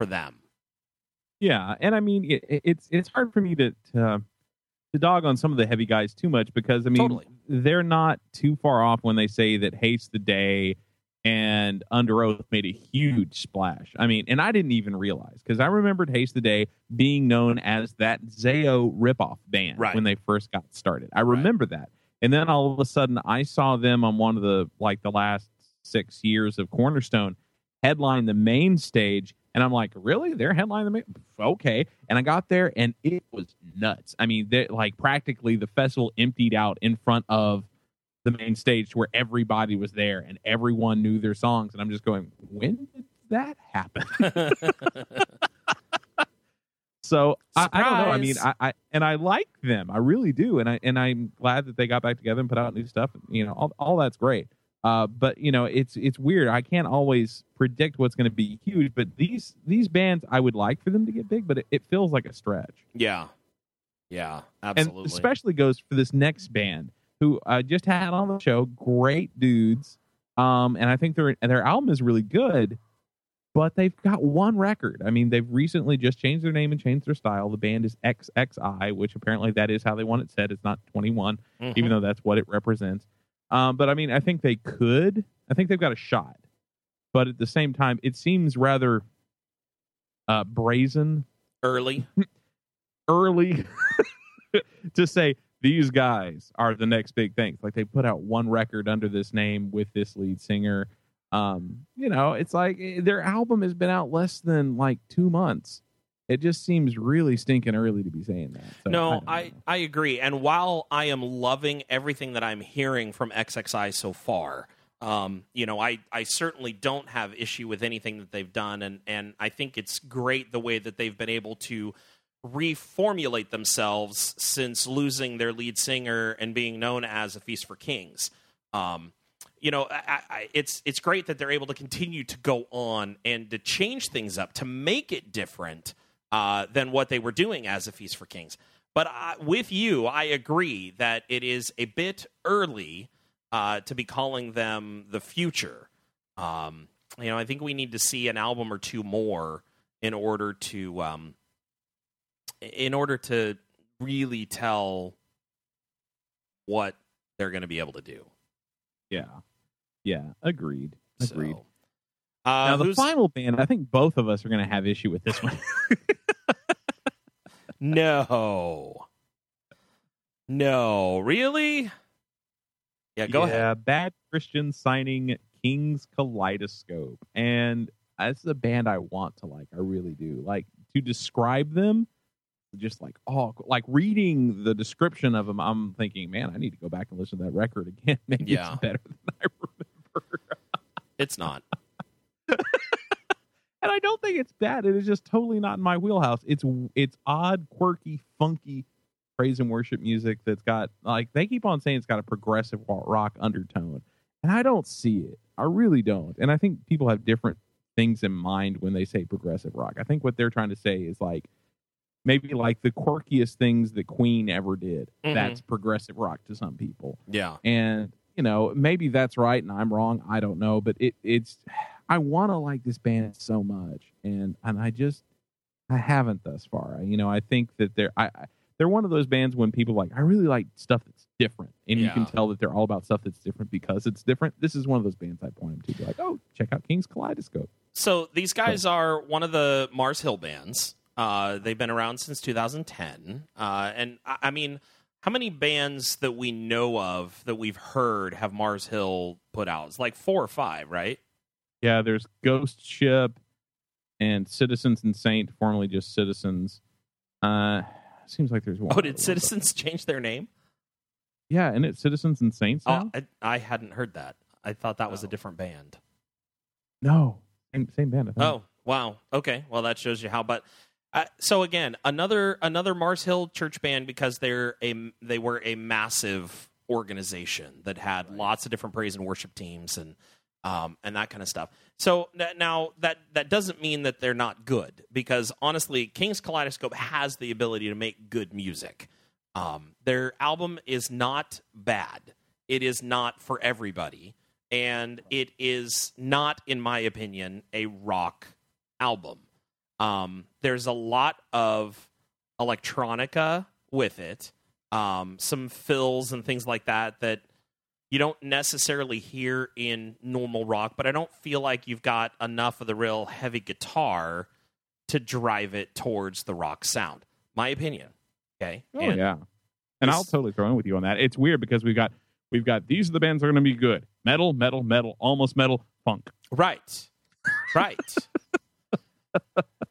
for them. Yeah, and I mean, it, it's it's hard for me to, to to dog on some of the heavy guys too much, because, I mean, totally. They're not too far off when they say that Haste the Day and Under Oath made a huge splash. I mean, and I didn't even realize, because I remembered Haste the Day being known as that Zayo ripoff band right. when they first got started. I remember right. that. And then all of a sudden I saw them on one of the, like the last six years of Cornerstone headline the main stage. And I'm like, really? They're headlining the main? Okay. And I got there and it was nuts. I mean, like practically the festival emptied out in front of the main stage, where everybody was there and everyone knew their songs. And I'm just going, when did that happen? So I, I don't know. I mean, I, I, and I like them. I really do. And I, and I'm glad that they got back together and put out new stuff. You know, all, all that's great. Uh, but you know, it's, it's weird. I can't always predict what's going to be huge, but these, these bands, I would like for them to get big, but it, it feels like a stretch. Yeah. Yeah, absolutely. And especially goes for this next band, who I just had on the show. Great dudes. Um, and I think their their album is really good, but they've got one record. I mean, they've recently just changed their name and changed their style. The band is X X I, which apparently that is how they want it said. It's not twenty-one, mm-hmm. even though that's what it represents. Um, but I mean, I think they could. I think they've got a shot. But at the same time, it seems rather uh, brazen. Early. Early to say, these guys are the next big things. Like, they put out one record under this name with this lead singer. Um, you know, it's like their album has been out less than like two months. It just seems really stinking early to be saying that. So, no, I, I, I agree. And while I am loving everything that I'm hearing from X X I so far, Um, you know, I, I certainly don't have issue with anything that they've done, and, and I think it's great the way that they've been able to reformulate themselves since losing their lead singer and being known as A Feast for Kings. Um, you know, I, I, it's it's great that they're able to continue to go on and to change things up, to make it different uh, than what they were doing as A Feast for Kings. But I, with you, I agree that it is a bit early uh, to be calling them the future. Um, you know, I think we need to see an album or two more in order to... Um, in order to really tell what they're going to be able to do. Yeah. Yeah. Agreed. Agreed. So, uh, now, the who's... final band, I think both of us are going to have issue with this one. No. No. Really? Yeah, go yeah, ahead. Bad Christian signing King's Kaleidoscope. And that's a band I want to like. I really do. Like, to describe them, just like, oh, like reading the description of them, I'm thinking, man, I need to go back and listen to that record again. Maybe yeah. It's better than I remember. It's not. And I don't think it's bad. It is just totally not in my wheelhouse. It's it's odd, quirky, funky praise and worship music that's got, like, they keep on saying it's got a progressive rock undertone. And I don't see it. I really don't. And I think people have different things in mind when they say progressive rock. I think what they're trying to say is, like, maybe like the quirkiest things that Queen ever did. Mm-hmm. That's progressive rock to some people. Yeah. And, you know, maybe that's right and I'm wrong. I don't know. But it it's, I want to like this band so much. And and I just, I haven't thus far. You know, I think that they're, I, I they're one of those bands when people like, I really like stuff that's different. And yeah. You can tell that they're all about stuff that's different because it's different. This is one of those bands I point them to. Be like, oh, check out King's Kaleidoscope. So these guys are one of the Mars Hill bands. Uh, they've been around since two thousand ten. Uh, and, I, I mean, how many bands that we know of that we've heard have Mars Hill put out? It's like four or five, right? Yeah, there's Ghost Ship and Citizens and Saint, formerly just Citizens. Uh, seems like there's one. Oh, did Citizens change their name? Yeah, and it's Citizens and Saints now? Oh, I, I hadn't heard that. I thought that was oh. a different band. No. Same, same band, I think. Oh, wow. Okay. Well, that shows you how. But uh, so again, another another Mars Hill church band because they're a they were a massive organization that had right. lots of different praise and worship teams and um and that kind of stuff. So th- now that that doesn't mean that they're not good, because honestly, King's Kaleidoscope has the ability to make good music. Um, their album is not bad. It is not for everybody. And it is not, in my opinion, a rock album. Um, there's a lot of electronica with it, um, some fills and things like that that you don't necessarily hear in normal rock, but I don't feel like you've got enough of the real heavy guitar to drive it towards the rock sound. My opinion. Okay. Oh, and yeah. And I'll totally throw in with you on that. It's weird because we've got... We've got, these are the bands that are going to be good. Metal, metal, metal, almost metal, funk. Right. Right.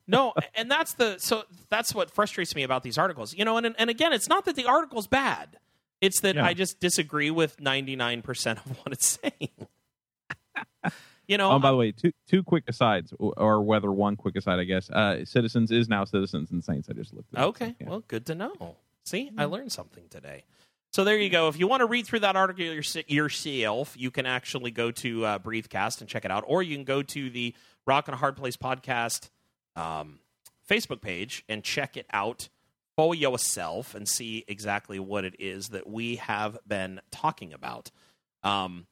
No, and that's the, so that's what frustrates me about these articles. You know, and and again, it's not that the article's bad. It's that yeah. I just disagree with ninety-nine percent of what it's saying. You know. Oh, by the way, two two quick asides, or whether one quick aside, I guess. Uh, Citizens is now Citizens and Saints. I just looked at it. Okay. Yeah. Well, good to know. See, mm-hmm. I learned something today. So there you go. If you want to read through that article yourself, you can actually go to uh, Briefcast and check it out. Or you can go to the Rockin' a Hard Place podcast um, Facebook page and check it out for yourself and see exactly what it is that we have been talking about. Um,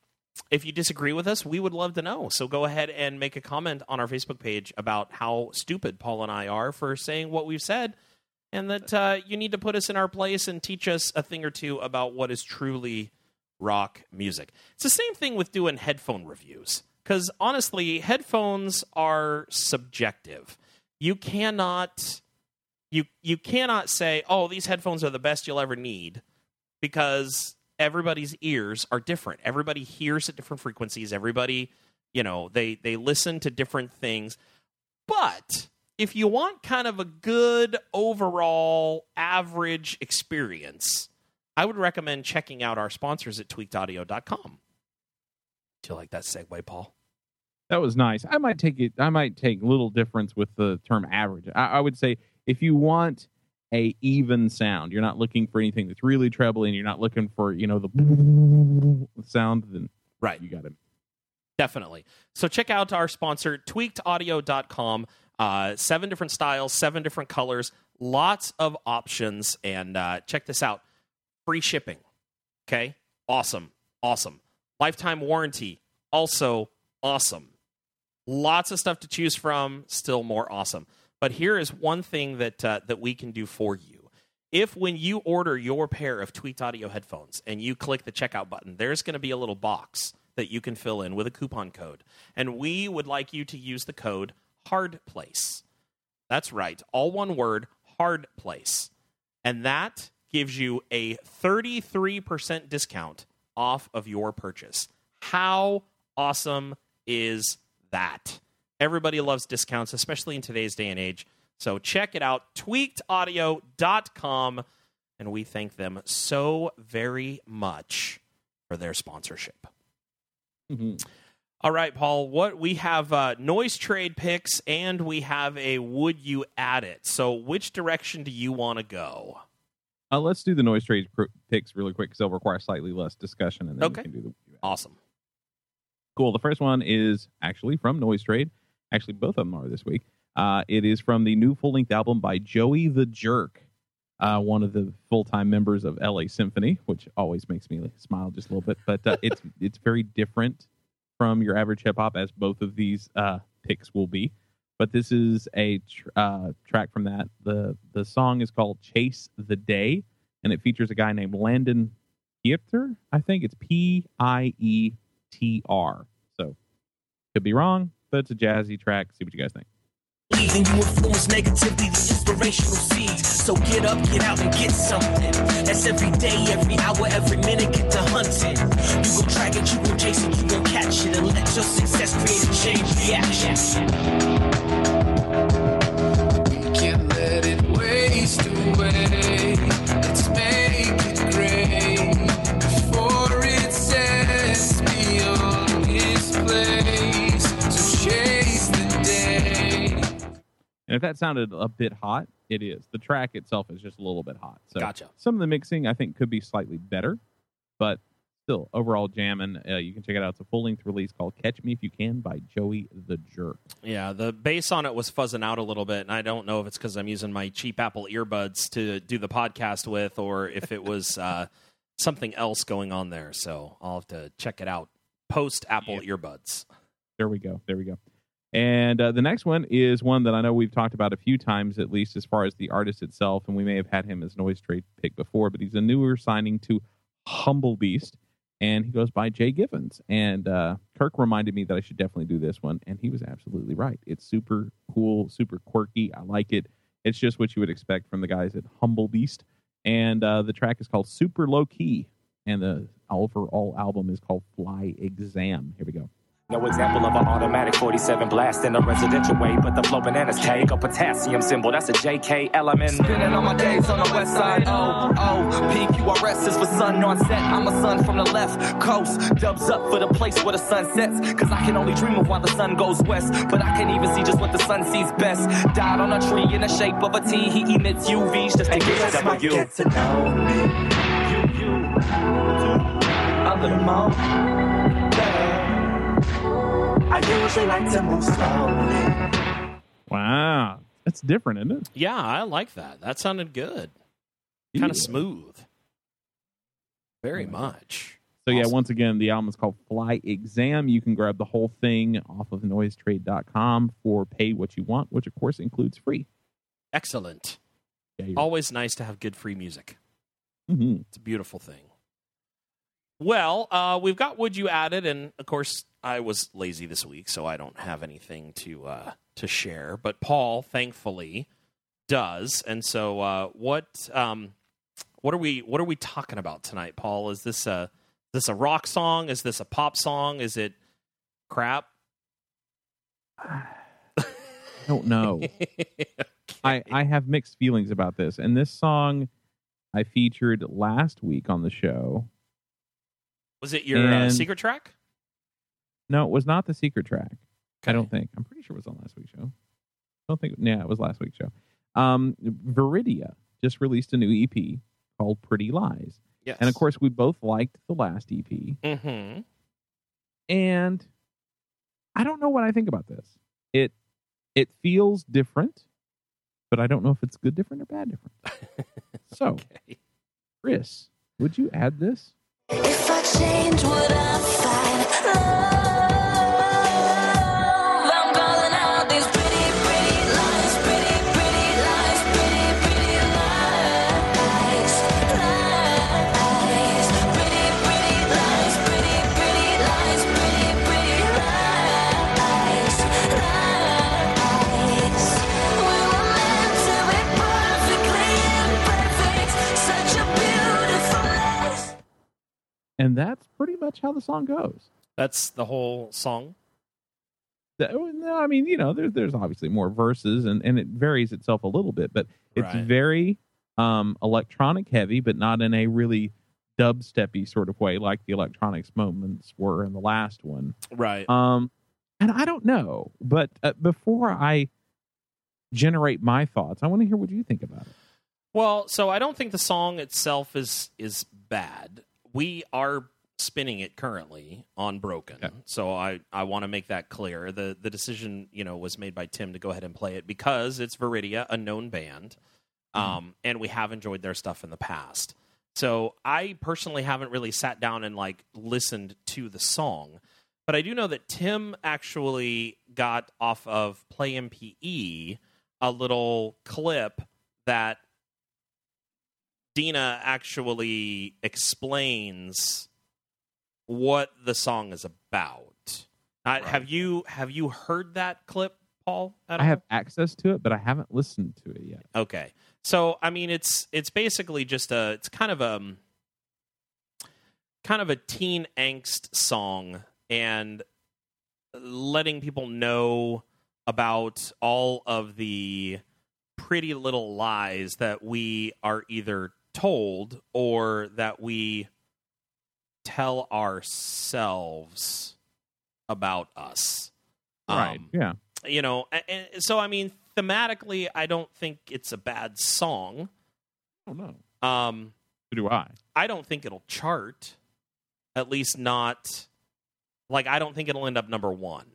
if you disagree with us, we would love to know. So go ahead and make a comment on our Facebook page about how stupid Paul and I are for saying what we've said. And that uh, you need to put us in our place and teach us a thing or two about what is truly rock music. It's the same thing with doing headphone reviews. Because honestly, headphones are subjective. You cannot, you you cannot say, oh, these headphones are the best you'll ever need. Because everybody's ears are different. Everybody hears at different frequencies. Everybody, you know, they, they listen to different things. But... if you want kind of a good overall average experience, I would recommend checking out our sponsors at tweaked audio dot com. Do you like that segue, Paul? That was nice. I might take it. I might take little difference with the term average. I, I would say if you want a even sound, you're not looking for anything that's really trebly, and you're not looking for, you know, the sound. Then right, you got it. Definitely. So check out our sponsor, tweaked audio dot com. Uh, seven different styles, seven different colors, lots of options, and uh, check this out. Free shipping. Okay, awesome, awesome. Lifetime warranty, also awesome. Lots of stuff to choose from, still more awesome. But here is one thing that uh, that we can do for you. If when you order your pair of Tweaked Audio headphones and you click the checkout button, there's going to be a little box that you can fill in with a coupon code. And we would like you to use the code HARDPLACE. That's right, all one word, HARDPLACE. And that gives you a thirty-three percent discount off of your purchase. How awesome is that? Everybody loves discounts, especially in today's day and age. So check it out, tweaked audio dot com, and we thank them so very much for their sponsorship. Mm-hmm. All right, Paul, what we have uh, noise trade picks, and we have a would you add it. So which direction do you want to go? Uh, let's do the noise trade pr- picks really quick, because they'll require slightly less discussion, and then okay. we can do the awesome. Cool. The first one is actually from Noise Trade. Actually, both of them are this week. Uh, it is from the new full-length album by Joey the Jerk, uh, one of the full-time members of L A Symphony, which always makes me smile just a little bit. But uh, it's it's very different from your average hip-hop, as both of these uh, picks will be. But this is a tr- uh, track from that. The the song is called Chase the Day, and it features a guy named Landon Pieter. I think it's P I E T R. So, could be wrong, but it's a jazzy track. See what you guys think. And you influence negatively the inspirational seeds. So get up, get out, and get something. That's every day, every hour, every minute. Get to hunting. You gon' track it, you gon' chase it, you gon' catch it, and let your success create a change reaction. You can't let it waste away. Let's make it great before it sets me on his place. So chase the day. And if that sounded a bit hot, it is. The track itself is just a little bit hot. So gotcha. Some of the mixing, I think, could be slightly better, but still, overall jamming. Uh, you can check it out. It's a full-length release called Catch Me If You Can by Joey the Jerk. Yeah, the bass on it was fuzzing out a little bit, and I don't know if it's because I'm using my cheap Apple earbuds to do the podcast with, or if it was uh, something else going on there. So I'll have to check it out. Post-Apple yeah. earbuds. There we go. There we go. And uh, the next one is one that I know we've talked about a few times, at least as far as the artist itself, and we may have had him as Noise Trade pick before, but he's a newer signing to Humble Beast, and he goes by Jay Givens. And uh, Kirk reminded me that I should definitely do this one, and he was absolutely right. It's super cool, super quirky. I like it. It's just what you would expect from the guys at Humble Beast. And uh, the track is called Super Low Key, and the overall album is called Fly Exam. Here we go. No example of an automatic forty-seven blast in a residential way, but the flow bananas cake, a potassium symbol, that's a J K element. Spinning all my days on the west side, oh, oh, P Q R S is for sun on set. I'm a son from the left coast, dubs up for the place where the sun sets, cause I can only dream of why the sun goes west, but I can't even see just what the sun sees best. Died on a tree in the shape of a T, he emits U Vs just to get W. Get to know me, you, you, a little more, yeah. I usually like to move slowly. Wow. That's different, isn't it? Yeah, I like that. That sounded good. Yeah. Kind of smooth. Very yeah. much. So, awesome. Yeah, once again, the album is called Fly Exam. You can grab the whole thing off of noisetrade dot com for pay what you want, which, of course, includes free. Excellent. Yeah, always nice to have good free music. Mm-hmm. It's a beautiful thing. Well, uh, we've got Would You Add It, and, of course, I was lazy this week, so I don't have anything to uh, to share. But Paul, thankfully, does. And so, uh, what um, what are we what are we talking about tonight, Paul? Is this a is this a rock song? Is this a pop song? Is it crap? I don't know. okay. I I have mixed feelings about this. And this song I featured last week on the show. Was it your and... uh, secret track? No, it was not the secret track. Okay. I don't think. I'm pretty sure it was on last week's show. I don't think. Yeah, it was last week's show. Um, Viridia just released a new E P called Pretty Lies. Yes. And of course, we both liked the last E P. Mm-hmm. And I don't know what I think about this. It it feels different, but I don't know if it's good different or bad different. So, okay. Chris, would you add this? If I change what I find, love, I'm calling out these pretty, pretty lies, pretty, pretty lies, pretty, pretty lies, lies, pretty, pretty lies, pretty, pretty lies, pretty, pretty lies, lies. We were meant to be perfectly imperfect, such a beautiful mess. And that's pretty much how the song goes. That's the whole song? That, no, I mean, you know, there, there's obviously more verses, and, and it varies itself a little bit, but it's right. very um, electronic heavy, but not in a really dubstep-y sort of way like the electronics moments were in the last one. Right. Um, and I don't know, but uh, before I generate my thoughts, I want to hear what you think about it. Well, so I don't think the song itself is is bad. We are spinning it currently on Broken, okay. so I, I want to make that clear. The the decision, you know, was made by Tim to go ahead and play it because it's Viridia, a known band, mm-hmm. um, and we have enjoyed their stuff in the past. So I personally haven't really sat down and, like, listened to the song, but I do know that Tim actually got off of Play M P E a little clip that Dina actually explains what the song is about. I, right. Have you have you heard that clip, Paul? At I all? have access to it, but I haven't listened to it yet. Okay, so I mean, it's it's basically just a it's kind of a kind of a teen angst song, and letting people know about all of the pretty little lies that we are either told or that we tell ourselves about us. Right. Um, yeah. You know, and so, I mean, thematically, I don't think it's a bad song. I don't know. Um, do I? I don't think it'll chart. At least not, like, I don't think it'll end up number one.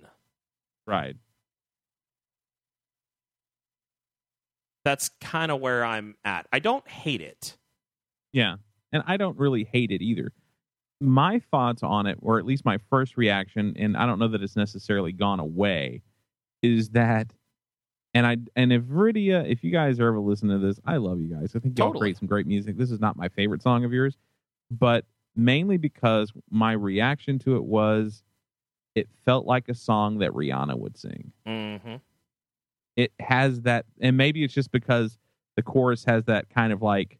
Right. That's kind of where I'm at. I don't hate it. Yeah. And I don't really hate it either. My thoughts on it, or at least my first reaction, and I don't know that it's necessarily gone away, is that, and I and if Viridia, if you guys are ever listening to this, I love you guys. I think y'all totally create some great music. This is not my favorite song of yours, but mainly because my reaction to it was, it felt like a song that Rihanna would sing. Mm-hmm. It has that, and maybe it's just because the chorus has that kind of, like,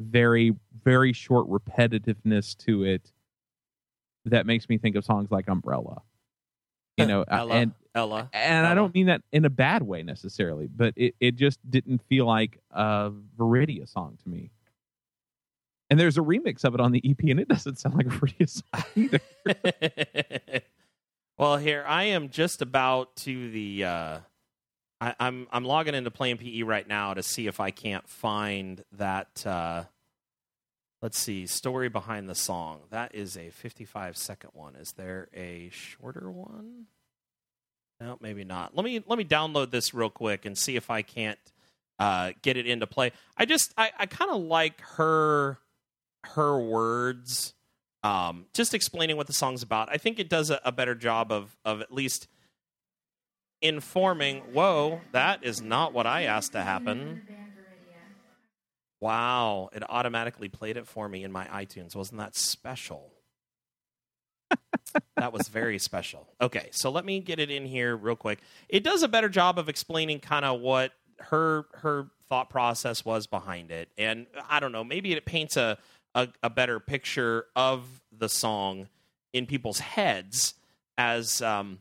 very, very short repetitiveness to it that makes me think of songs like Umbrella. You know, Ella, and Ella, and Ella. I don't mean that in a bad way necessarily, but it, it just didn't feel like a Viridia song to me. And there's a remix of it on the E P, and it doesn't sound like a Viridia song either. Well, here, I am just about to the... Uh... I, I'm I'm logging into Play M P E right now to see if I can't find that. Uh, let's see, story behind the song. That is a fifty-five second one. Is there a shorter one? No, maybe not. Let me let me download this real quick and see if I can't uh, get it into play. I just I, I kind of like her her words, um, just explaining what the song's about. I think it does a, a better job of of at least informing, whoa, that is not what I asked to happen. Wow, it automatically played it for me in my iTunes. Wasn't that special? That was very special. Okay, so let me get it in here real quick. It does a better job of explaining kind of what her her thought process was behind it. And I don't know, maybe it paints a, a, a better picture of the song in people's heads as... um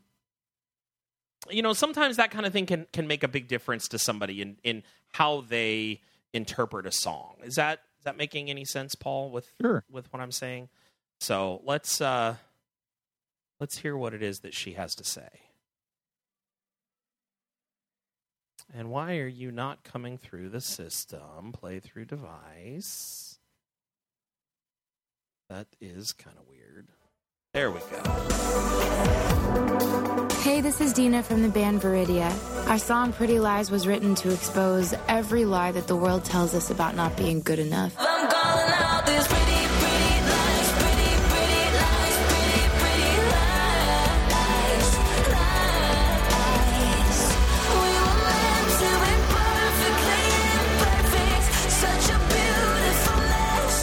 You know, sometimes that kind of thing can, can make a big difference to somebody in, in how they interpret a song. Is that is that making any sense, Paul, with sure. with what I'm saying? So let's uh, Let's hear what it is that she has to say. And why are you not coming through the system? Playthrough device. That is kind of weird. There we go. Hey, this is Dina from the band Viridia. Our song Pretty Lies was written to expose every lie that the world tells us about not being good enough. I'm calling out this pretty, pretty lies, pretty, pretty lies, pretty, pretty lies, lies. We were meant to be perfectly imperfect, such a beautiful mess.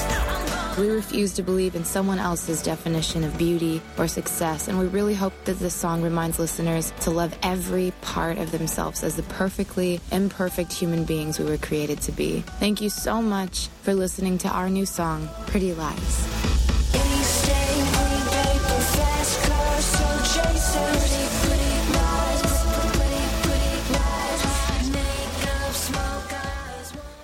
We refuse to believe in someone else's definition of beauty or success, and we really hope that this song reminds listeners to love every part of themselves as the perfectly imperfect human beings we were created to be. Thank you so much for listening to our new song, Pretty Lies.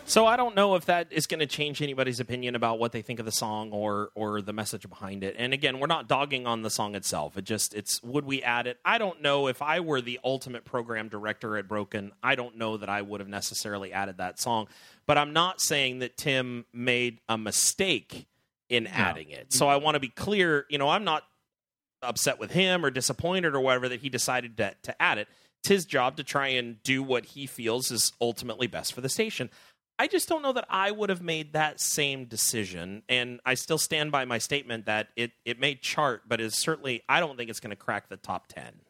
So I don't know if that is going to change anybody's opinion about what they think of the song or or the message behind it. And again, we're not dogging on the song itself. It just, it's, would we add it? I don't know. If I were the ultimate program director at Broken, I don't know that I would have necessarily added that song. But I'm not saying that Tim made a mistake in adding no. it. So I want to be clear, you know, I'm not upset with him or disappointed or whatever that he decided to, to add it. It's his job to try and do what he feels is ultimately best for the station. I just don't know that I would have made that same decision, and I still stand by my statement that it, it may chart, but it's certainly, I don't think it's going to crack the top ten.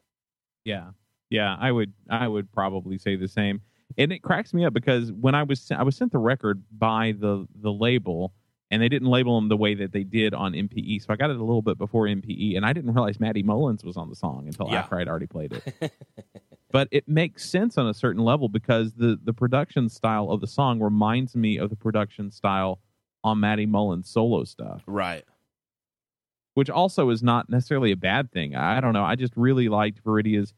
Yeah, yeah, I would I would probably say the same, and it cracks me up because when I was I was sent the record by the the label, and they didn't label them the way that they did on M P E, so I got it a little bit before M P E, and I didn't realize Maddie Mullins was on the song until yeah. after I'd already played it. But it makes sense on a certain level because the, the production style of the song reminds me of the production style on Maddie Mullen's solo stuff. Right. Which also is not necessarily a bad thing. I don't know. I just really liked Viridia's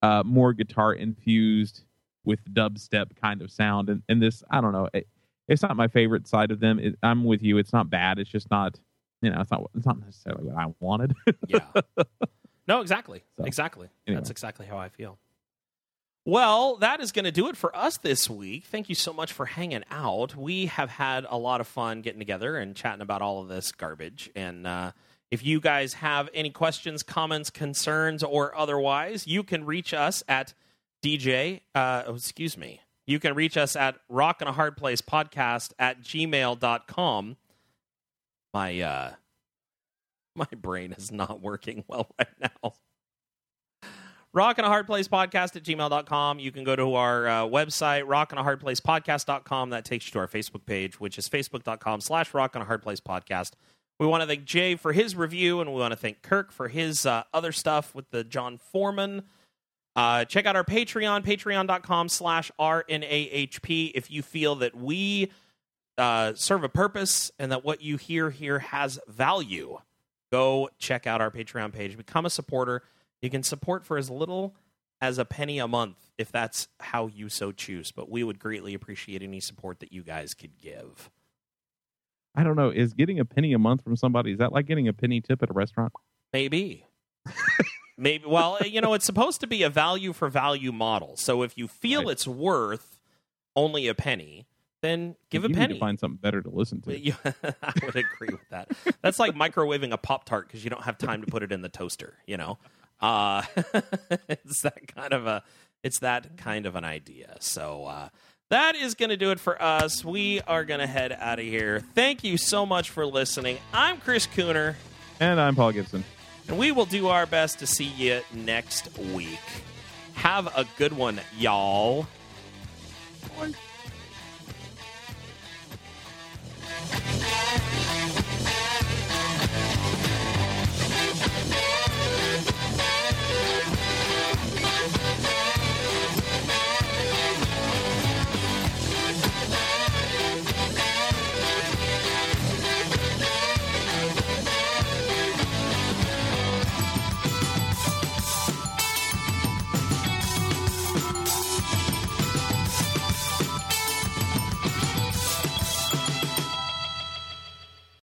uh, more guitar-infused with dubstep kind of sound. And, and this, I don't know, it, it's not my favorite side of them. It, I'm with you. It's not bad. It's just not, you know, it's not, it's not necessarily what I wanted. Yeah. No, exactly. So, exactly. Anyway. That's exactly how I feel. Well, that is going to do it for us this week. Thank you so much for hanging out. We have had a lot of fun getting together and chatting about all of this garbage. And uh, if you guys have any questions, comments, concerns, or otherwise, you can reach us at D J. Uh, oh, excuse me. You can reach us at Rockin' a Hard Place podcast at gmail dot com. My uh, my brain is not working well right now. Rockin' a Hard Place podcast at gmail dot com. You can go to our uh, website, rockin a hard place podcast dot com. That takes you to our Facebook page, which is facebook.com slash rockinahardplacepodcast. We want to thank Jay for his review, and we want to thank Kirk for his uh, other stuff with the Jon Foreman. Uh, check out our Patreon, patreon.com slash RNAHP. If you feel that we uh, serve a purpose and that what you hear here has value, go check out our Patreon page. Become a supporter. You can support for as little as a penny a month if that's how you so choose. But we would greatly appreciate any support that you guys could give. I don't know. Is getting a penny a month from somebody, is that like getting a penny tip at a restaurant? Maybe. Maybe. Well, you know, it's supposed to be a value for value model. So if you feel right. it's worth only a penny, then give you a penny. Need to find something better to listen to. I would agree with that. That's like microwaving a Pop-Tart because you don't have time to put it in the toaster, you know? Uh, it's that kind of a, it's that kind of an idea. So, uh, that is going to do it for us. We are going to head out of here. Thank you so much for listening. I'm Chris Cooner. And I'm Paul Gibson. And we will do our best to see you next week. Have a good one, y'all.